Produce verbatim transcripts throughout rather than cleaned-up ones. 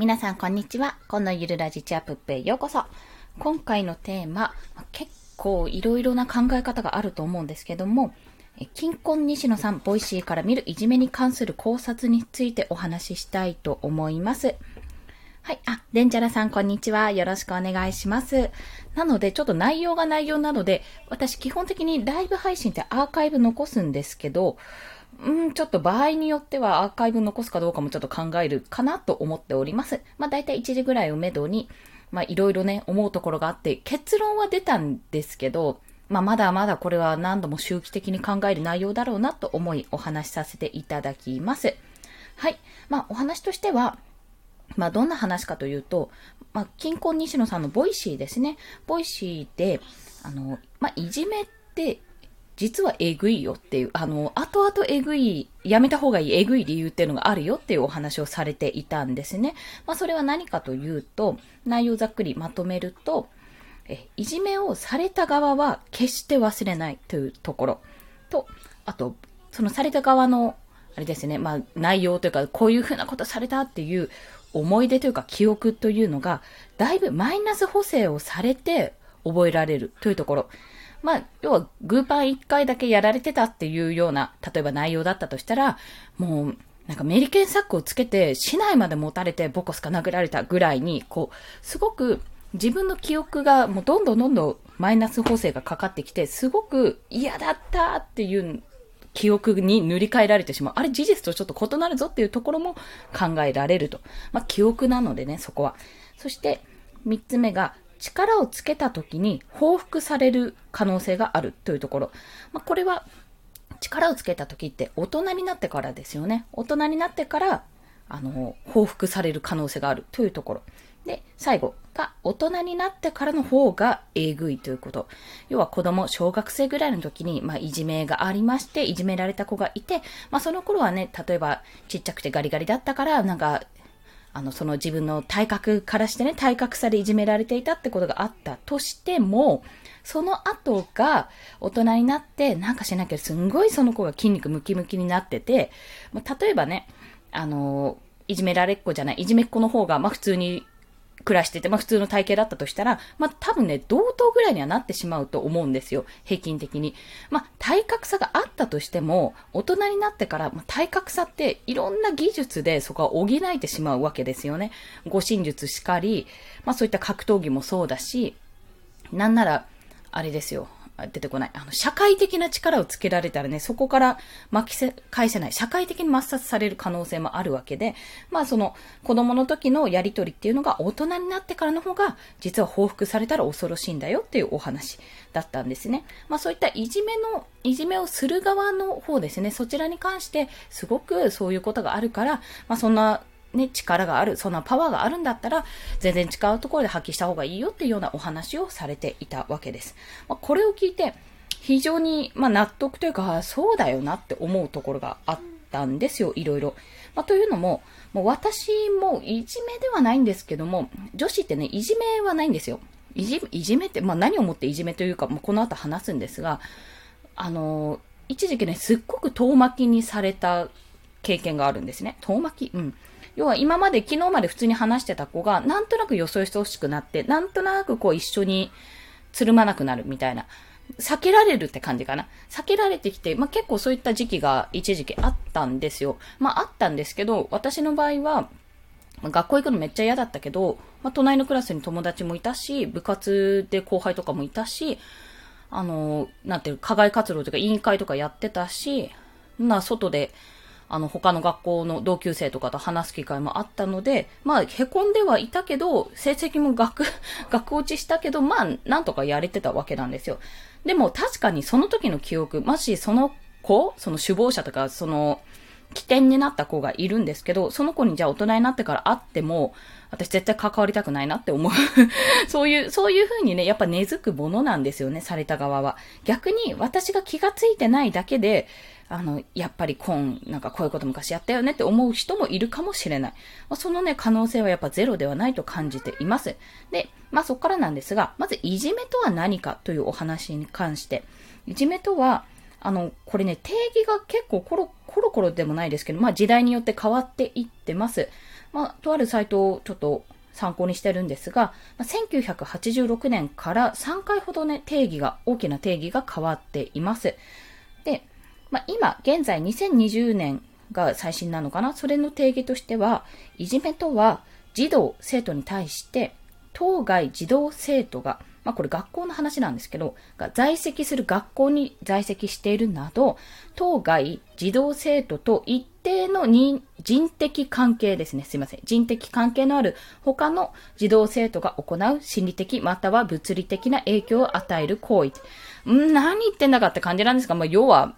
皆さんこんにちは。このゆるラジチアプップへようこそ。今回のテーマ、結構いろいろな考え方があると思うんですけども、近婚西野さんボイシーから見るいじめに関する考察についてお話ししたいと思います。はい、あ、デンジャラさんこんにちは、よろしくお願いします。なのでちょっと内容が内容なので、私基本的にライブ配信ってアーカイブ残すんですけど、うん、ちょっと場合によってはアーカイブ残すかどうかもちょっと考えるかなと思っております。まあ大体いちじぐらいをめどに、まあいろいろね、思うところがあって、結論は出たんですけど、まあまだまだこれは何度も周期的に考える内容だろうなと思いお話しさせていただきます。はい。まあお話としては、まあどんな話かというと、まあ近婚西野さんのボイシーですね。ボイシーで、あの、まあいじめって、実はえぐいよっていう、あの、後々えぐい、やめた方がいいえぐい理由っていうのがあるよっていうお話をされていたんですね。まあそれは何かというと、内容ざっくりまとめると、え、いじめをされた側は決して忘れないというところと、あと、そのされた側の、あれですね、まあ内容というか、こういうふうなことされたっていう思い出というか記憶というのが、だいぶマイナス補正をされて覚えられるというところ。まあ、要は、グーパン一回だけやられてたっていうような、例えば内容だったとしたら、もう、なんかメリケンサックをつけて、市内まで持たれてボコスカ殴られたぐらいに、こう、すごく自分の記憶がもうどんどんどんどんマイナス補正がかかってきて、すごく嫌だったっていう記憶に塗り替えられてしまう。あれ事実とちょっと異なるぞっていうところも考えられると。まあ、記憶なのでね、そこは。そして、三つ目が、力をつけた時に報復される可能性があるというところ。まあ、これは力をつけた時って大人になってからですよね。大人になってから、あの、報復される可能性があるというところ。で、最後が大人になってからの方がえぐいということ。要は子供、小学生ぐらいの時に、まあ、いじめがありまして、いじめられた子がいて、まあ、その頃はね、例えばちっちゃくてガリガリだったから、なんか、あの、その自分の体格からしてね、体格差でいじめられていたってことがあったとしても、その後が大人になってなんかしなきゃすんごいその子が筋肉ムキムキになってて、まあ、例えばね、あの、いじめられっ子じゃない、いじめっ子の方が、まあ、普通に暮らしてて、まあ、普通の体型だったとしたら、まあ、多分ね、同等ぐらいにはなってしまうと思うんですよ。平均的に。まあ、体格差があったとしても、大人になってから、まあ、体格差っていろんな技術でそこは補えてしまうわけですよね。護身術しかり、まあ、そういった格闘技もそうだし、なんなら、あれですよ。出てこない。あの、社会的な力をつけられたらね、そこから巻き返せない。社会的に抹殺される可能性もあるわけで、まあその子供の時のやりとりっていうのが大人になってからの方が実は報復されたら恐ろしいんだよっていうお話だったんですね。まあそういったいじめの、いじめをする側の方ですね。そちらに関してすごくそういうことがあるから、まあそんなね、力がある、そんなパワーがあるんだったら、全然違うところで発揮した方がいいよっていうようなお話をされていたわけです。まあ、これを聞いて、非常に、まあ、納得というか、そうだよなって思うところがあったんですよ、いろいろ。まあ、というのも、もう私もいじめではないんですけども、女子ってね、いじめはないんですよ。いじ、いじめって、まあ、何をもっていじめというか、まあ、この後話すんですが、あのー、一時期ね、すっごく遠巻きにされた経験があるんですね。遠巻き、うん。要は今まで昨日まで普通に話してた子がなんとなくよそよそしくなって、なんとなくこう一緒につるまなくなるみたいな。避けられるって感じかな。避けられてきて、まあ、結構そういった時期が一時期あったんですよ。まあ、あったんですけど、私の場合は、学校行くのめっちゃ嫌だったけど、まあ、隣のクラスに友達もいたし、部活で後輩とかもいたし、あの、なんていう、課外活動とか委員会とかやってたし、な、外で、あの、他の学校の同級生とかと話す機会もあったので、まあ、凹んではいたけど、成績も学、学落ちしたけど、まあ、なんとかやれてたわけなんですよ。でも、確かにその時の記憶、もしその子、その首謀者とか、その、起点になった子がいるんですけど、その子にじゃあ大人になってから会っても、私絶対関わりたくないなって思う。そういう、そういう風にね、やっぱ根付くものなんですよね、された側は。逆に私が気がついてないだけで、あの、やっぱり今、なんかこういうこと昔やったよねって思う人もいるかもしれない。そのね、可能性はやっぱゼロではないと感じています。で、まあそこからなんですが、まずいじめとは何かというお話に関して、いじめとは、あの、これね、定義が結構コロコロコロでもないですけど、まあ時代によって変わっていってます。まあ、とあるサイトをちょっと参考にしてるんですが、せんきゅうひゃくはちじゅうろくねんからさんかいほどね、定義が、大きな定義が変わっています。で、まあ、今、現在にせんにじゅうねんが最新なのかな、それの定義としては、いじめとは児童・生徒に対して、当該児童・生徒が、まあ、これ学校の話なんですけど、が在籍する学校に在籍しているなど、当該児童・生徒と一定の人的関係ですね、すいません、人的関係のある他の児童・生徒が行う心理的または物理的な影響を与える行為。ん何言ってんだかって感じなんですが、まあ、要は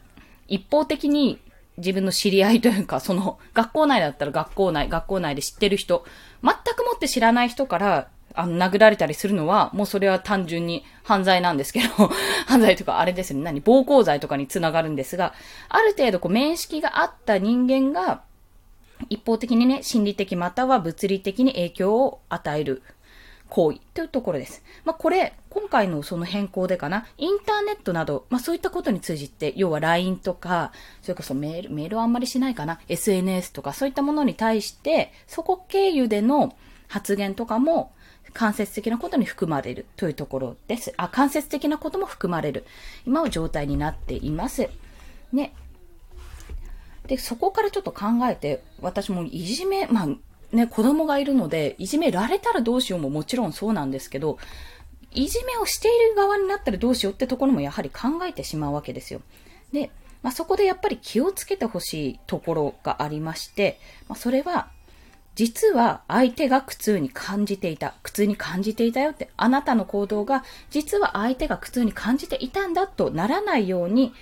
一方的に自分の知り合いというか、その学校内だったら学校内、学校内で知ってる人、全くもって知らない人からあの殴られたりするのは、もうそれは単純に犯罪なんですけど犯罪とかあれですね、何暴行罪とかにつながるんですが、ある程度こう面識があった人間が一方的にね、心理的または物理的に影響を与える行為というところです。まあ、これ、今回のその変更でかな、インターネットなど、まあ、そういったことに通じて、要は ライン とか、それこそメール、メールはあんまりしないかな、エスエヌエス とか、そういったものに対して、そこ経由での発言とかも、間接的なことに含まれるというところです。あ、間接的なことも含まれる、今の状態になっています。ね。で、そこからちょっと考えて、私もいじめ、まあ、ね、子供がいるので、いじめられたらどうしようももちろんそうなんですけど、いじめをしている側になったらどうしようってところもやはり考えてしまうわけですよ。で、まあ、そこでやっぱり気をつけてほしいところがありまして、まあ、それは、実は相手が苦痛に感じていた、苦痛に感じていたよって、あなたの行動が実は相手が苦痛に感じていたんだとならないように、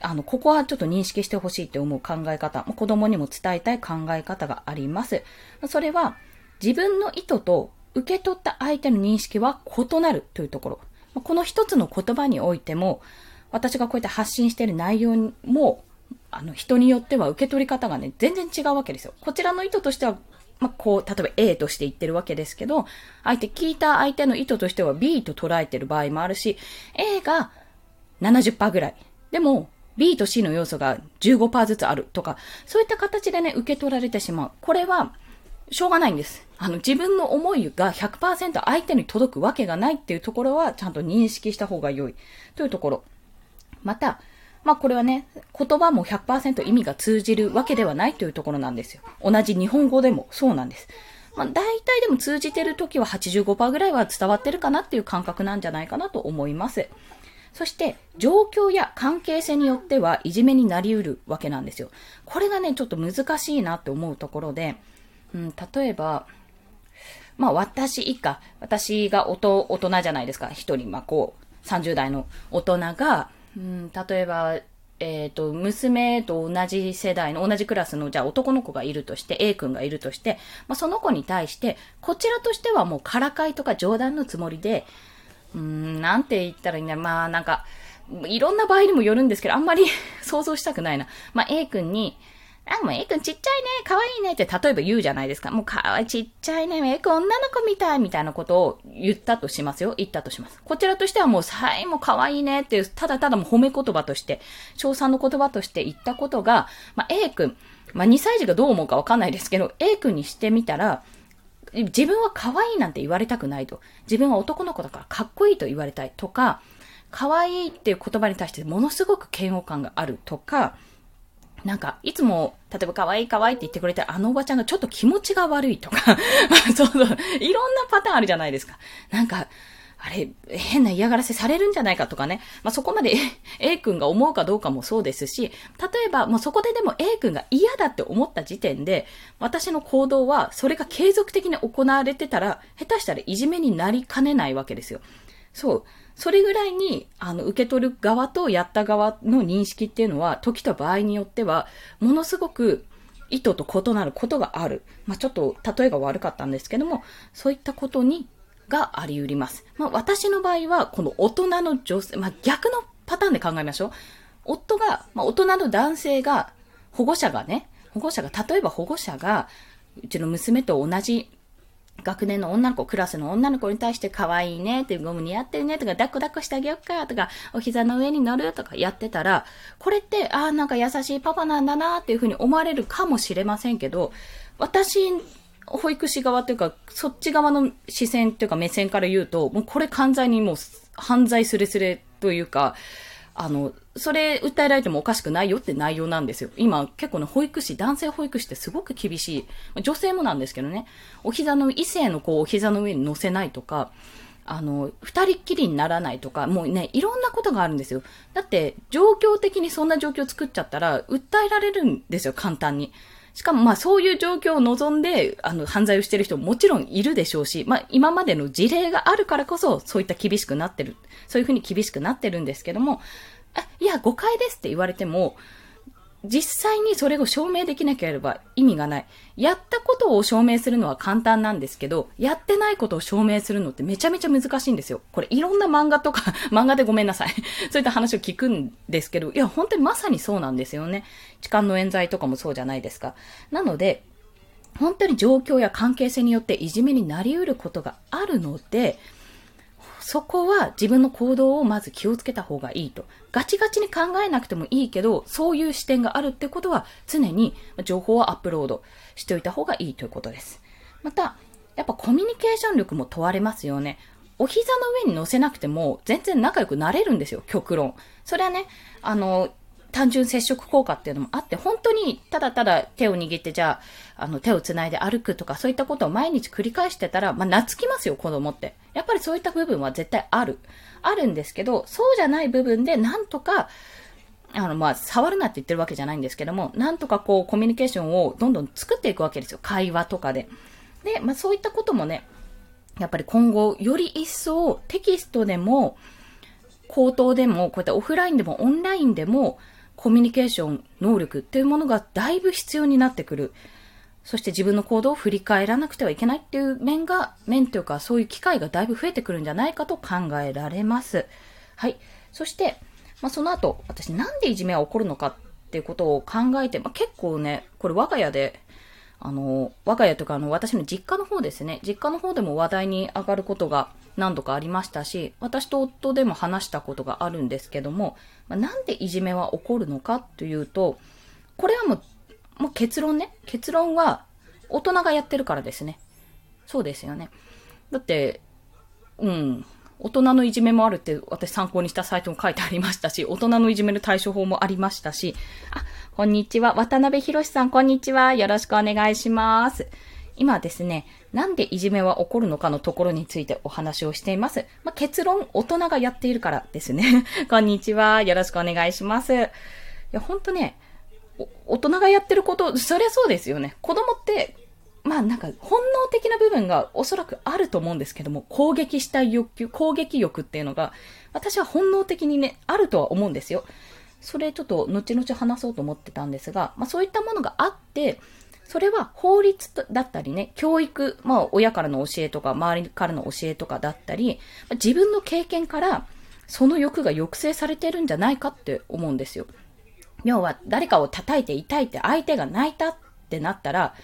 あの、ここはちょっと認識してほしいって思う考え方、子供にも伝えたい考え方があります。それは、自分の意図と受け取った相手の認識は異なるというところ。この一つの言葉においても、私がこうやって発信している内容も、あの、人によっては受け取り方がね、全然違うわけですよ。こちらの意図としては、まあ、こう、例えば A として言ってるわけですけど、相手、聞いた相手の意図としては B と捉えてる場合もあるし、A が ななじゅっパーセント ぐらい。でも、B と C の要素が じゅうごパーセント ずつあるとか、そういった形でね、受け取られてしまう。これは、しょうがないんです。あの、自分の思いが ひゃくパーセント 相手に届くわけがないっていうところは、ちゃんと認識した方が良い。というところ。また、まあこれはね、言葉も ひゃくパーセント 意味が通じるわけではないというところなんですよ。同じ日本語でもそうなんです。まあ大体でも通じてるときは はちじゅうごパーセント ぐらいは伝わってるかなっていう感覚なんじゃないかなと思います。そして、状況や関係性によってはいじめになりうるわけなんですよ。これがね、ちょっと難しいなって思うところで、うん、例えば、まあ、私以下、私がおと大人じゃないですか、一人、まあ、こう、さんじゅう代の大人が、うん、例えば、えっと、娘と同じ世代の、同じクラスの、じゃあ男の子がいるとして、A 君がいるとして、まあ、その子に対して、こちらとしてはもうからかいとか冗談のつもりで、うーん、なんて言ったらいいんだ、まあなんか、いろんな場合にもよるんですけど、あんまり想像したくないな。まあ A 君に、あ、もう A 君ちっちゃいね、可愛いねって例えば言うじゃないですか。もう可愛い、ちっちゃいね、A 君女の子みたいみたいなことを言ったとしますよ。言ったとします。こちらとしてはもう、はい、もう可愛いねっていう、ただただもう褒め言葉として、称賛の言葉として言ったことが、まあ A 君、まあにさい児がどう思うかわかんないですけど、A 君にしてみたら、自分は可愛いなんて言われたくないと。自分は男の子だからかっこいいと言われたいとか、可愛いっていう言葉に対してものすごく嫌悪感があるとか、なんか、いつも、例えば可愛い可愛いって言ってくれてあのおばちゃんがちょっと気持ちが悪いとか、そうそう、いろんなパターンあるじゃないですか。なんか、あれ、変な嫌がらせされるんじゃないかとかね。まあ、そこまで A 君が思うかどうかもそうですし、例えば、もうそこででも A 君が嫌だって思った時点で、私の行動は、それが継続的に行われてたら、下手したらいじめになりかねないわけですよ。そう。それぐらいに、あの、受け取る側とやった側の認識っていうのは、時と場合によっては、ものすごく、意図と異なることがある。まあ、ちょっと、例えが悪かったんですけども、そういったことに、があり得ます。まあ、私の場合は、この大人の女性、まあ、逆のパターンで考えましょう。夫が、まあ、大人の男性が、保護者がね、保護者が、例えば保護者が、うちの娘と同じ学年の女の子、クラスの女の子に対して、可愛いね、っていうゴム似合ってるね、とか、抱っこ抱っこしてあげよっか、とか、お膝の上に乗る、とかやってたら、これって、ああ、なんか優しいパパなんだな、っていうふうに思われるかもしれませんけど、私、保育士側というか、そっち側の視線というか目線から言うと、もうこれ完全にもう犯罪すれすれというか、あの、それ訴えられてもおかしくないよって内容なんですよ。今結構ね、保育士、男性保育士ってすごく厳しい。女性もなんですけどね、お膝の、異性の子をお膝の上に乗せないとか、あの、二人っきりにならないとか、もうね、いろんなことがあるんですよ。だって、状況的にそんな状況を作っちゃったら、訴えられるんですよ、簡単に。しかも、まあ、そういう状況を望んで、あの、犯罪をしている人ももちろんいるでしょうし、まあ、今までの事例があるからこそ、そういった厳しくなってる、そういうふうに厳しくなってるんですけども、あ、いや、誤解ですって言われても、実際にそれを証明できなければ意味がない。やったことを証明するのは簡単なんですけど、やってないことを証明するのってめちゃめちゃ難しいんですよ。これいろんな漫画とか、漫画でごめんなさい。そういった話を聞くんですけど、いや、本当にまさにそうなんですよね。痴漢の冤罪とかもそうじゃないですか。なので、本当に状況や関係性によっていじめになり得ることがあるので、そこは自分の行動をまず気をつけた方がいいと。ガチガチに考えなくてもいいけど、そういう視点があるってことは常に情報をアップロードしておいた方がいいということです。また、やっぱコミュニケーション力も問われますよね。お膝の上に乗せなくても全然仲良くなれるんですよ、極論。それはね、あの、単純接触効果っていうのもあって、本当にただただ手を握ってじゃあ、あの手をつないで歩くとかそういったことを毎日繰り返してたら、まあ、懐きますよ、子供って。やっぱりそういった部分は絶対ある。あるんですけど、そうじゃない部分でなんとか、あの、まあ、触るなって言ってるわけじゃないんですけども、なんとかこうコミュニケーションをどんどん作っていくわけですよ、会話とかで。で、まあ、そういったこともね、やっぱり今後より一層テキストでも、口頭でも、こういったオフラインでもオンラインでも、コミュニケーション能力っていうものがだいぶ必要になってくる。そして自分の行動を振り返らなくてはいけないっていう面が、面というかそういう機会がだいぶ増えてくるんじゃないかと考えられます。はい。そして、まあ、その後、私なんでいじめは起こるのかっていうことを考えて、まあ、結構ね、これ我が家で、あの、我が家とかあの私の実家の方ですね。実家の方でも話題に上がることが何度かありましたし、私と夫でも話したことがあるんですけども、まあ、なんでいじめは起こるのかというと、これはもう、もう結論ね。結論は大人がやってるからですね。そうですよね。だって、うん。大人のいじめもあるって私参考にしたサイトも書いてありましたし、大人のいじめの対処法もありましたし、あ、こんにちは。渡辺博さん、こんにちは。よろしくお願いします。今ですね、なんでいじめは起こるのかのところについてお話をしています。まあ、結論、大人がやっているからですね。こんにちは。よろしくお願いします。いや、ほんとね、大人がやってること、そりゃそうですよね。子供って、まあなんか本能的な部分がおそらくあると思うんですけども、攻撃したい欲求、攻撃欲っていうのが私は本能的にね、あるとは思うんですよ。それちょっと後々話そうと思ってたんですが、まあそういったものがあって、それは法律だったりね、教育、まあ親からの教えとか周りからの教えとかだったり、自分の経験からその欲が抑制されてるんじゃないかって思うんですよ。要は誰かを叩いて痛いて相手が泣いたってなったら、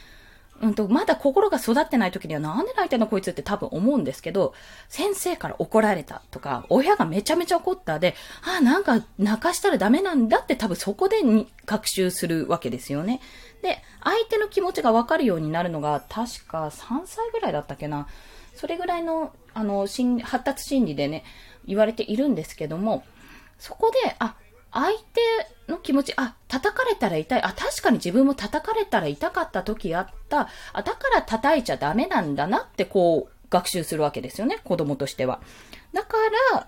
うんと、まだ心が育ってない時にはなんで泣いてんのこいつって多分思うんですけど、先生から怒られたとか、親がめちゃめちゃ怒ったで、ああ、なんか泣かしたらダメなんだって多分そこでに学習するわけですよね。で、相手の気持ちがわかるようになるのが確かさんさいぐらいだったっけな。それぐらいの、あの、心発達心理でね、言われているんですけども、そこで、あ、相手の気持ち、あ、叩かれたら痛い。あ、確かに自分も叩かれたら痛かった時あった。あ、だから叩いちゃダメなんだなってこう学習するわけですよね。子供としては。だから、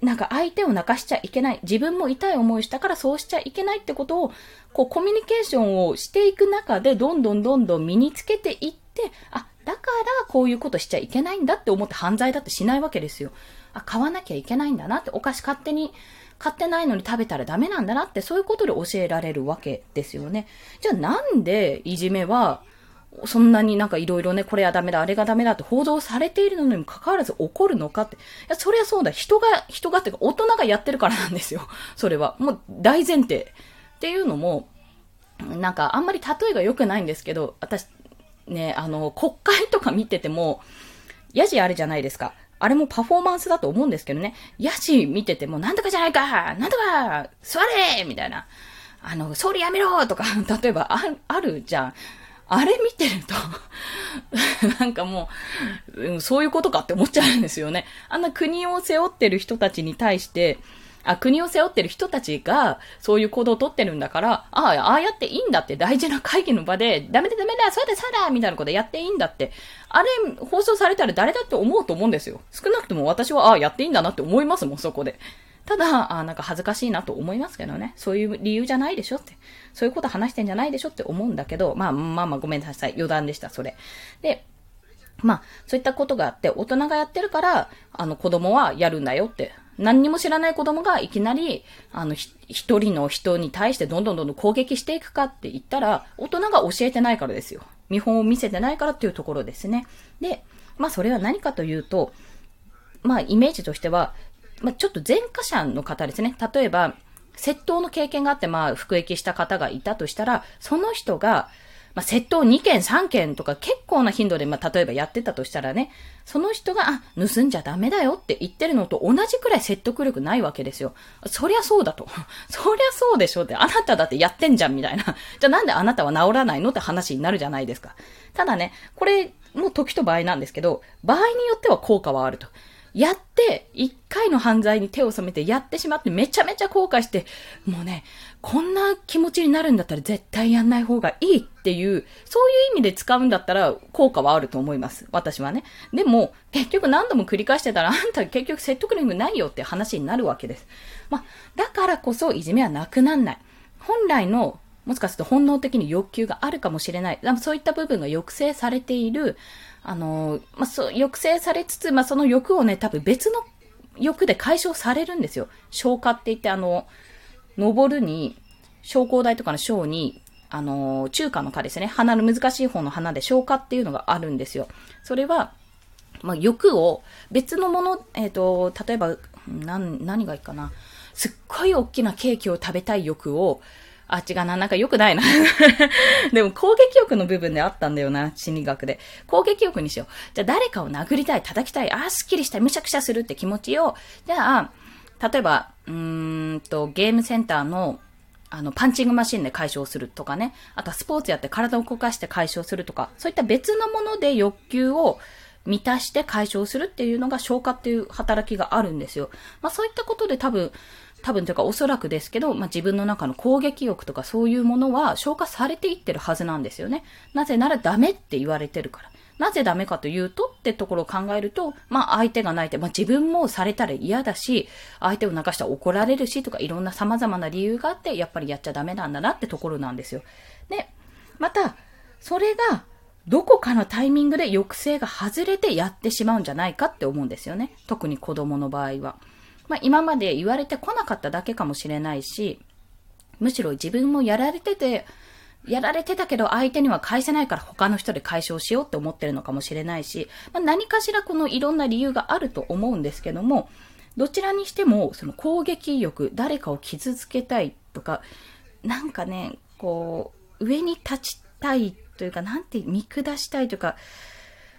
なんか相手を泣かしちゃいけない。自分も痛い思いしたからそうしちゃいけないってことを、こうコミュニケーションをしていく中でどんどんどんどん身につけていって、あ、だからこういうことしちゃいけないんだって思って犯罪だってしないわけですよ。あ、買わなきゃいけないんだなって、お菓子勝手に買ってないのに食べたらダメなんだなって、そういうことで教えられるわけですよね。じゃあなんでいじめは、そんなになんかいろいろね、これはダメだ、あれがダメだって報道されているのにも関わらず起こるのかって。いや、そりゃそうだ。人が、人がっていうか大人がやってるからなんですよ。それは。もう大前提。っていうのも、なんかあんまり例えが良くないんですけど、私、ね、あの、国会とか見てても、ヤジあるじゃないですか。あれもパフォーマンスだと思うんですけどね。ヤジ見てても、なんとかじゃないかなんとか座れみたいな。あの、総理やめろとか、例えばあ、あるじゃん。あれ見てるとなんかもうそういうことかって思っちゃうんですよね。あんな国を背負ってる人たちに対してあ国を背負ってる人たちがそういう行動をとってるんだからああ、ああやっていいんだって大事な会議の場でダメだダメだそうだそうだみたいなことやっていいんだってあれ放送されたら誰だって思うと思うんですよ。少なくとも私はああやっていいんだなって思いますもんそこで。ただあなんか恥ずかしいなと思いますけどね。そういう理由じゃないでしょってそういうこと話してんじゃないでしょって思うんだけど、まあまあまあごめんなさい余談でしたそれで。まあそういったことがあって大人がやってるからあの子供はやるんだよって何にも知らない子供がいきなりあのひ一人の人に対してどんどんどんどん攻撃していくかって言ったら大人が教えてないからですよ。見本を見せてないからっていうところですね。でまあそれは何かというとまあイメージとしてはまあ、ちょっと前科者の方ですね。例えば、窃盗の経験があって、まあ、服役した方がいたとしたら、その人が、まあ、窃盗にけんさんけんとか結構な頻度で、まあ、例えばやってたとしたらね、その人が、あ、盗んじゃダメだよって言ってるのと同じくらい説得力ないわけですよ。そりゃそうだと。そりゃそうでしょって、あなただってやってんじゃんみたいな。じゃあなんであなたは治らないのって話になるじゃないですか。ただね、これ、もう時と場合なんですけど、場合によっては効果はあると。やって、一回の犯罪に手を染めてやってしまってめちゃめちゃ後悔して、もうね、こんな気持ちになるんだったら絶対やんない方がいいっていう、そういう意味で使うんだったら効果はあると思います。私はね。でも、結局何度も繰り返してたらあんた結局説得力ないよって話になるわけです。まあ、だからこそいじめはなくなんない。本来の、もしかすると本能的に欲求があるかもしれない。そういった部分が抑制されている、あの、まあ、そう、抑制されつつ、まあ、その欲をね、多分別の欲で解消されるんですよ。昇華って言って、あの、登るに、昇降台とかの昇に、あの、中華の華ですね。花の難しい方の花で昇華っていうのがあるんですよ。それは、まあ、欲を別のもの、えっと、例えば、なん、何がいいかな。すっごい大きなケーキを食べたい欲を、あ、違うな。なんか良くないな。でも攻撃欲の部分であったんだよな。心理学で。攻撃欲にしよう。じゃあ誰かを殴りたい、叩きたい、ああ、スッキリしたい、むしゃくしゃするって気持ちを、じゃあ、例えば、うーんと、ゲームセンターの、あの、パンチングマシンで解消するとかね。あとはスポーツやって体を動かして解消するとか、そういった別のもので欲求を満たして解消するっていうのが消化っていう働きがあるんですよ。まあそういったことで多分、多分というかおそらくですけど、まあ、自分の中の攻撃欲とかそういうものは消化されていってるはずなんですよね。なぜならダメって言われてるから。なぜダメかというとってところを考えると、まあ相手が泣いて、まあ自分もされたら嫌だし、相手を泣かしたら怒られるしとかいろんな様々な理由があって、やっぱりやっちゃダメなんだなってところなんですよ。で、また、それが、どこかのタイミングで抑制が外れてやってしまうんじゃないかって思うんですよね。特に子供の場合は。まあ今まで言われてこなかっただけかもしれないし、むしろ自分もやられてて、やられてたけど相手には返せないから他の人で解消しようって思ってるのかもしれないし、まあ、何かしらこのいろんな理由があると思うんですけども、どちらにしてもその攻撃欲、誰かを傷つけたいとか、なんかね、こう、上に立ちたいというか、なんて見下したいというか、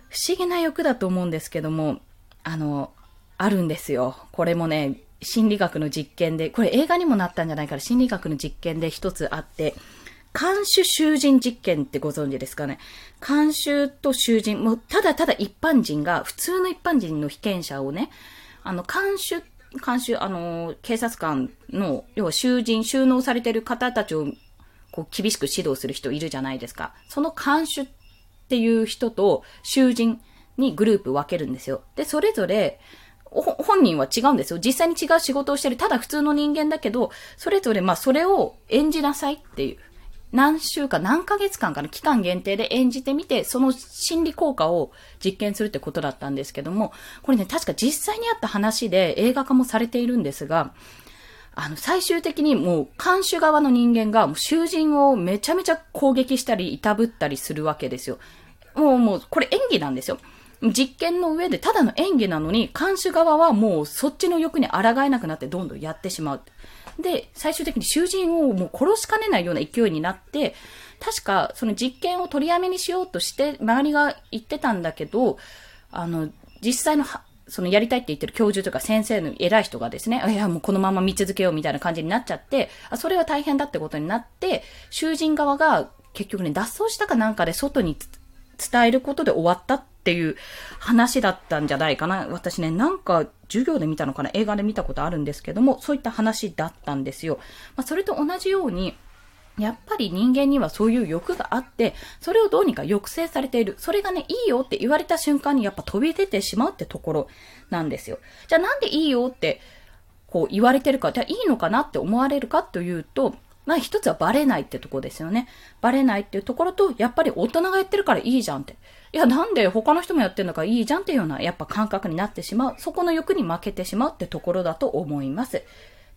不思議な欲だと思うんですけども、あの、あるんですよ。これもね、心理学の実験で、これ映画にもなったんじゃないから心理学の実験で一つあって、看守囚人実験ってご存知ですかね。看守と囚人、もうただただ一般人が、普通の一般人の被験者をね、あの、看守、看守、あの、警察官の、要は囚人、収納されている方たちを、こう厳しく指導する人いるじゃないですか。その看守っていう人と囚人にグループ分けるんですよ。で、それぞれ、本人は違うんですよ。実際に違う仕事をしてる、ただ普通の人間だけど、それぞれまあそれを演じなさいっていう、何週間、何ヶ月間かの期間限定で演じてみて、その心理効果を実験するってことだったんですけども、これね、確か実際にあった話で映画化もされているんですが、あの、最終的にもう、看守側の人間が、もう囚人をめちゃめちゃ攻撃したり、いたぶったりするわけですよ。もう、もう、これ演技なんですよ。実験の上で、ただの演技なのに、看守側はもう、そっちの欲に抗えなくなって、どんどんやってしまう。で、最終的に囚人をもう殺しかねないような勢いになって、確か、その実験を取りやめにしようとして、周りが言ってたんだけど、あの、実際の、そのやりたいって言ってる教授とか先生の偉い人がですね、いやもうこのまま見続けようみたいな感じになっちゃって、それは大変だってことになって、囚人側が結局ね、脱走したかなんかで外に伝えることで終わったっていう話だったんじゃないかな。私ね、なんか授業で見たのかな、映画で見たことあるんですけども、そういった話だったんですよ。まあ、それと同じように、やっぱり人間にはそういう欲があって、それをどうにか抑制されている。それがね、いいよって言われた瞬間にやっぱ飛び出てしまうってところなんですよ。じゃあなんでいいよってこう言われてるか、じゃあいいのかなって思われるかというと、まあ一つはバレないってところですよね。バレないっていうところと、やっぱり大人がやってるからいいじゃんって。いや、なんで他の人もやってるのかいいじゃんっていうようなやっぱ感覚になってしまう。そこの欲に負けてしまうってところだと思います。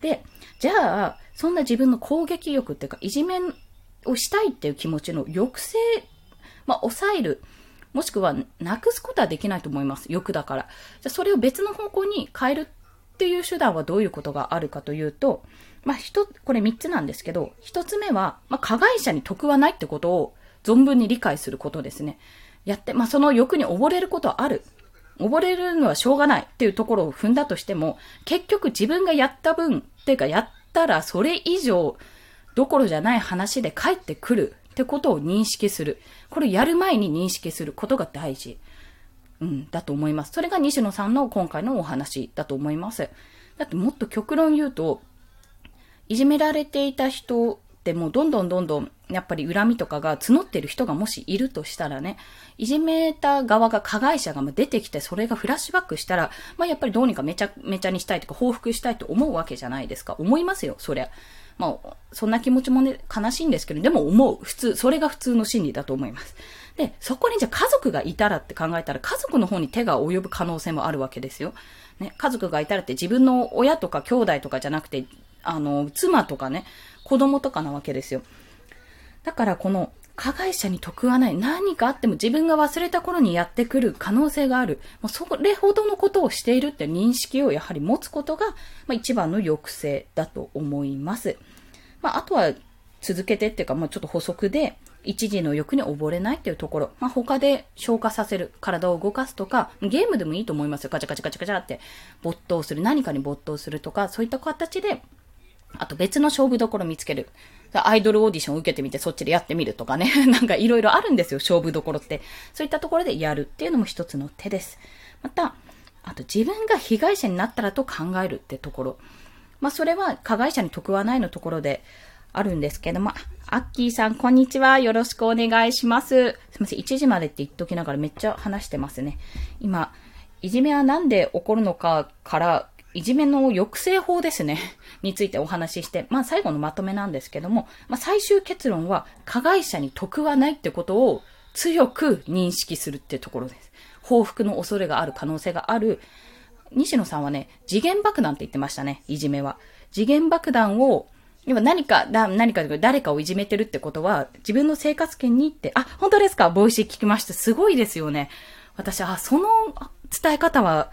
で、じゃあ、そんな自分の攻撃欲っていうか、いじめをしたいっていう気持ちの抑制、まあ抑える、もしくはなくすことはできないと思います。欲だから。じゃあそれを別の方向に変えるっていう手段はどういうことがあるかというと、まあ、一、これ三つなんですけど、一つ目は、まあ、加害者に得はないってことを存分に理解することですね。やって、まあ、その欲に溺れることはある。溺れるのはしょうがないっていうところを踏んだとしても、結局自分がやった分、っていうかやったらそれ以上どころじゃない話で返ってくるってことを認識する。これやる前に認識することが大事。うん、だと思います。それが西野さんの今回のお話だと思います。だってもっと極論言うと、いじめられていた人ってもうどんどんどんどんやっぱり恨みとかが募っている人がもしいるとしたらね、いじめた側が加害者が出てきてそれがフラッシュバックしたら、まあやっぱりどうにかめちゃめちゃにしたいとか報復したいと思うわけじゃないですか。思いますよ、そりゃ。まあそんな気持ちもね、悲しいんですけど、でも思う。普通、それが普通の心理だと思います。で、そこにじゃあ家族がいたらって考えたら、家族の方に手が及ぶ可能性もあるわけですよ。ね、家族がいたらって自分の親とか兄弟とかじゃなくて、あの、妻とかね、子供とかなわけですよ。だからこの加害者に得はない。何かあっても自分が忘れた頃にやってくる可能性がある。もうそれほどのことをしているって認識をやはり持つことが、まあ、一番の抑制だと思います。まあ、あとは続けてっていうか、まあ、ちょっと補足で、一時の欲に溺れないっていうところ。まあ、他で消化させる。体を動かすとか、ゲームでもいいと思いますよ。ガチャガチャガチャガチャって没頭する。何かに没頭するとか、そういった形で、あと別の勝負どころ見つける。アイドルオーディションを受けてみてそっちでやってみるとかね。なんかいろいろあるんですよ、勝負どころって。そういったところでやるっていうのも一つの手です。また、あと自分が被害者になったらと考えるってところ。まあそれは加害者に得はないのところであるんですけども、アッキーさんこんにちは。よろしくお願いします。すいません、いちじまでって言っときながらめっちゃ話してますね。今、いじめはなんで起こるのかから、いじめの抑制法ですねについてお話しして、まあ最後のまとめなんですけども、まあ最終結論は加害者に得はないってことを強く認識するってところです。報復の恐れがある可能性がある。西野さんはね、時限爆弾って言ってましたね、いじめは。時限爆弾を、今何か、だ何か誰かをいじめてるってことは自分の生活圏に行って、あ、本当ですか？ボイシー聞きました。すごいですよね。私、あ、その伝え方は、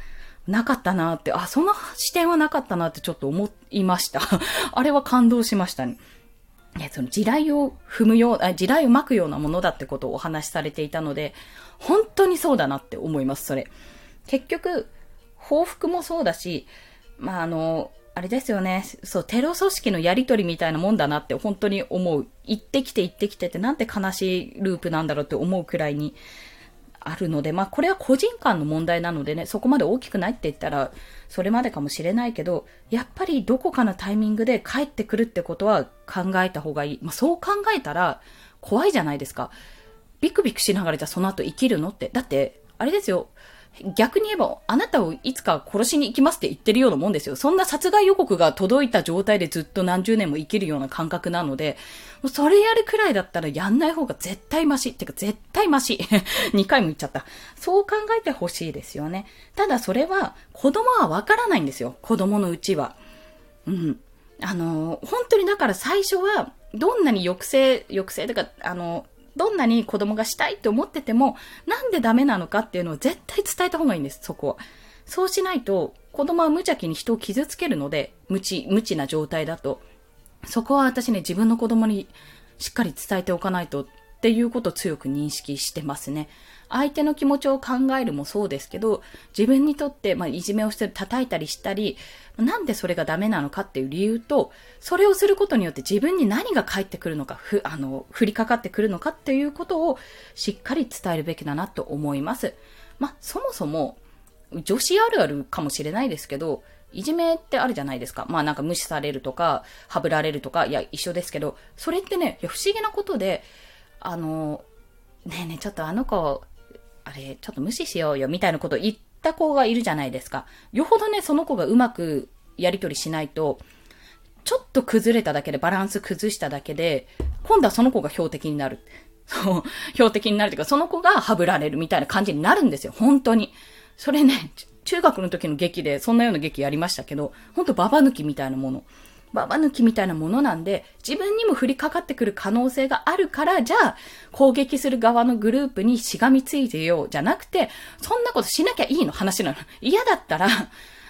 なかったなーって、あ、その視点はなかったなーってちょっと思いました。あれは感動しましたね。ね、その地雷を踏むよう、地雷を巻くようなものだってことをお話しされていたので、本当にそうだなって思います、それ。結局、報復もそうだし、まあ、あの、あれですよね。そう、テロ組織のやりとりみたいなもんだなって本当に思う。行ってきて行ってきてってなんて悲しいループなんだろうって思うくらいに、あるので、まあこれは個人間の問題なのでね、そこまで大きくないって言ったらそれまでかもしれないけど、やっぱりどこかのタイミングで帰ってくるってことは考えた方がいい。まあそう考えたら怖いじゃないですか。ビクビクしながらじゃあその後生きるのって。だって、あれですよ。逆に言えば、あなたをいつか殺しに行きますって言ってるようなもんですよ。そんな殺害予告が届いた状態でずっと何十年も生きるような感覚なので、もうそれやるくらいだったらやんない方が絶対マシ。ってか絶対マシ。にかいも言っちゃった。そう考えてほしいですよね。ただそれは子供はわからないんですよ。子供のうちは。うん。あの、本当にだから最初はどんなに抑制、抑制とか、あの、どんなに子供がしたいって思ってても、なんでダメなのかっていうのを絶対伝えた方がいいんです、そこは。そうしないと、子供は無邪気に人を傷つけるので、無知、無知な状態だと。そこは私ね、自分の子供にしっかり伝えておかないとっていうことを強く認識してますね。相手の気持ちを考えるもそうですけど、自分にとって、まあ、いじめをして叩いたりしたり、なんでそれがダメなのかっていう理由と、それをすることによって自分に何が返ってくるのか、ふあの降りかかってくるのかっていうことをしっかり伝えるべきだなと思います。まあ、そもそも女子あるあるかもしれないですけど、いじめってあるじゃないですか。まあなんか無視されるとか、はぶられるとか、いや一緒ですけど、それってね、いや不思議なことで、あの、ねえねえちょっとあの子、あれちょっと無視しようよみたいなことを言った子がいるじゃないですか。よほどね、その子がうまくやり取りしないと、ちょっと崩れただけで、バランス崩しただけで、今度はその子が標的になる。そう、標的になるというか、その子がはぶられるみたいな感じになるんですよ、本当に。それね、中学の時の劇でそんなような劇やりましたけど、ほんとババ抜きみたいなもの。ババ抜きみたいなものなんで、自分にも降りかかってくる可能性があるから、じゃあ攻撃する側のグループにしがみついてようじゃなくて、そんなことしなきゃいいの話なの。嫌だったら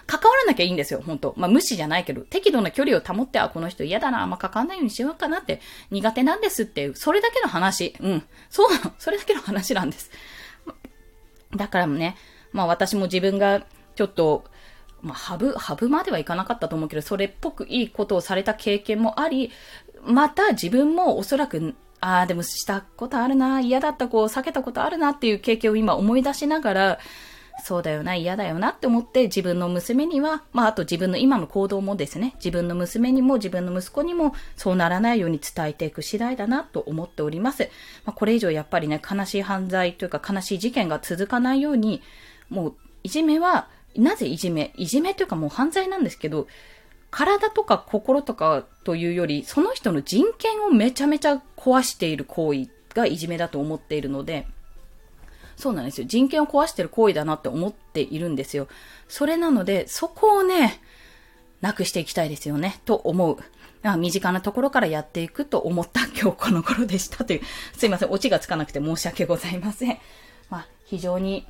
関わらなきゃいいんですよ、ほんと。まあ無視じゃないけど、適度な距離を保って、あ、この人嫌だな、あんま関わらないようにしようかなって、苦手なんですっていう、それだけの話。うん。そうなの。それだけの話なんです。だからもね、まあ私も自分がちょっと、まあハブ、ハブまではいかなかったと思うけど、それっぽくいいことをされた経験もあり、また自分もおそらく、ああでもしたことあるな、嫌だった子を避けたことあるなっていう経験を今思い出しながら、そうだよな、嫌だよなって思って自分の娘には、まああと自分の今の行動もですね、自分の娘にも自分の息子にもそうならないように伝えていく次第だなと思っております。まあこれ以上やっぱりね、悲しい犯罪というか悲しい事件が続かないように、もういじめは、なぜいじめいじめというかもう犯罪なんですけど、体とか心とかというより、その人の人権をめちゃめちゃ壊している行為がいじめだと思っているので、そうなんですよ。人権を壊している行為だなって思っているんですよ。それなので、そこをね、なくしていきたいですよね、と思う。身近なところからやっていくと思った今日この頃でしたという。すいません。オチがつかなくて申し訳ございません。まあ、非常に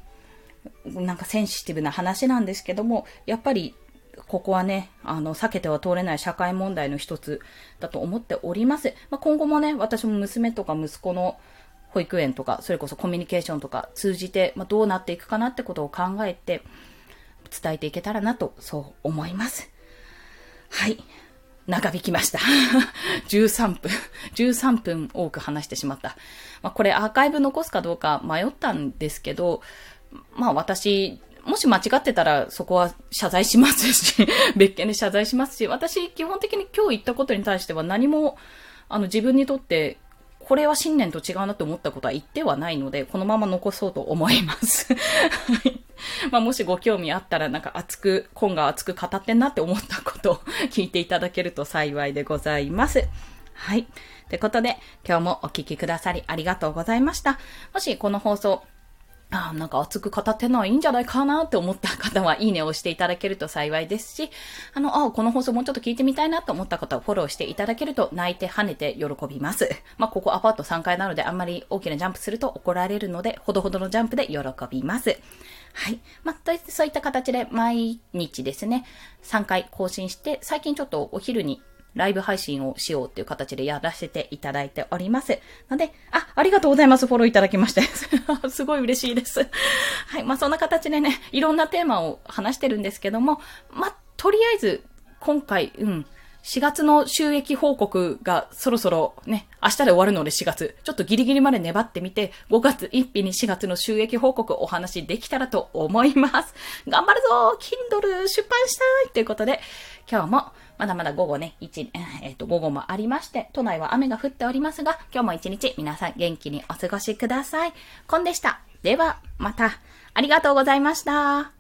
なんかセンシティブな話なんですけども、やっぱりここはね、あの避けては通れない社会問題の一つだと思っております。まあ、今後もね、私も娘とか息子の保育園とか、それこそコミュニケーションとか通じて、まあ、どうなっていくかなってことを考えて伝えていけたらなと、そう思います。はい。長引きました。じゅうさんぷん。じゅうさんぷん多く話してしまった。まあ、これアーカイブ残すかどうか迷ったんですけど、まあ私、もし間違ってたらそこは謝罪しますし、別件で謝罪しますし、私基本的に今日言ったことに対しては何も、あの自分にとってこれは信念と違うなと思ったことは言ってはないので、このまま残そうと思います。はい。まあもしご興味あったら、なんか熱く、今が熱く語ってんなって思ったことを聞いていただけると幸いでございます。はい。ということで、今日もお聞きくださりありがとうございました。もしこの放送、ああ、なんか熱く語ってのはいいんじゃないかなって思った方は、いいねを押していただけると幸いですし、あの、あこの放送もうちょっと聞いてみたいなと思った方はフォローしていただけると、泣いて跳ねて喜びます。まあ、ここアパートさんがいなので、あんまり大きなジャンプすると怒られるので、ほどほどのジャンプで喜びます。はい。まあ、そういった形で毎日ですね、さんかい更新して、最近ちょっとお昼にライブ配信をしようっていう形でやらせていただいております。ので、あ、ありがとうございます。フォローいただきまして。すごい嬉しいです。はい。まあ、そんな形でね、いろんなテーマを話してるんですけども、まあ、とりあえず、今回、うん、しがつの収益報告がそろそろね、明日で終わるのでしがつ。ちょっとギリギリまで粘ってみて、ごがつついたちにしがつの収益報告お話できたらと思います。頑張るぞー !Kindle 出版したいということで、今日もまだまだ午後ね、一、えっと、午後もありまして、都内は雨が降っておりますが、今日も一日皆さん元気にお過ごしください。コンでした。では、また。ありがとうございました。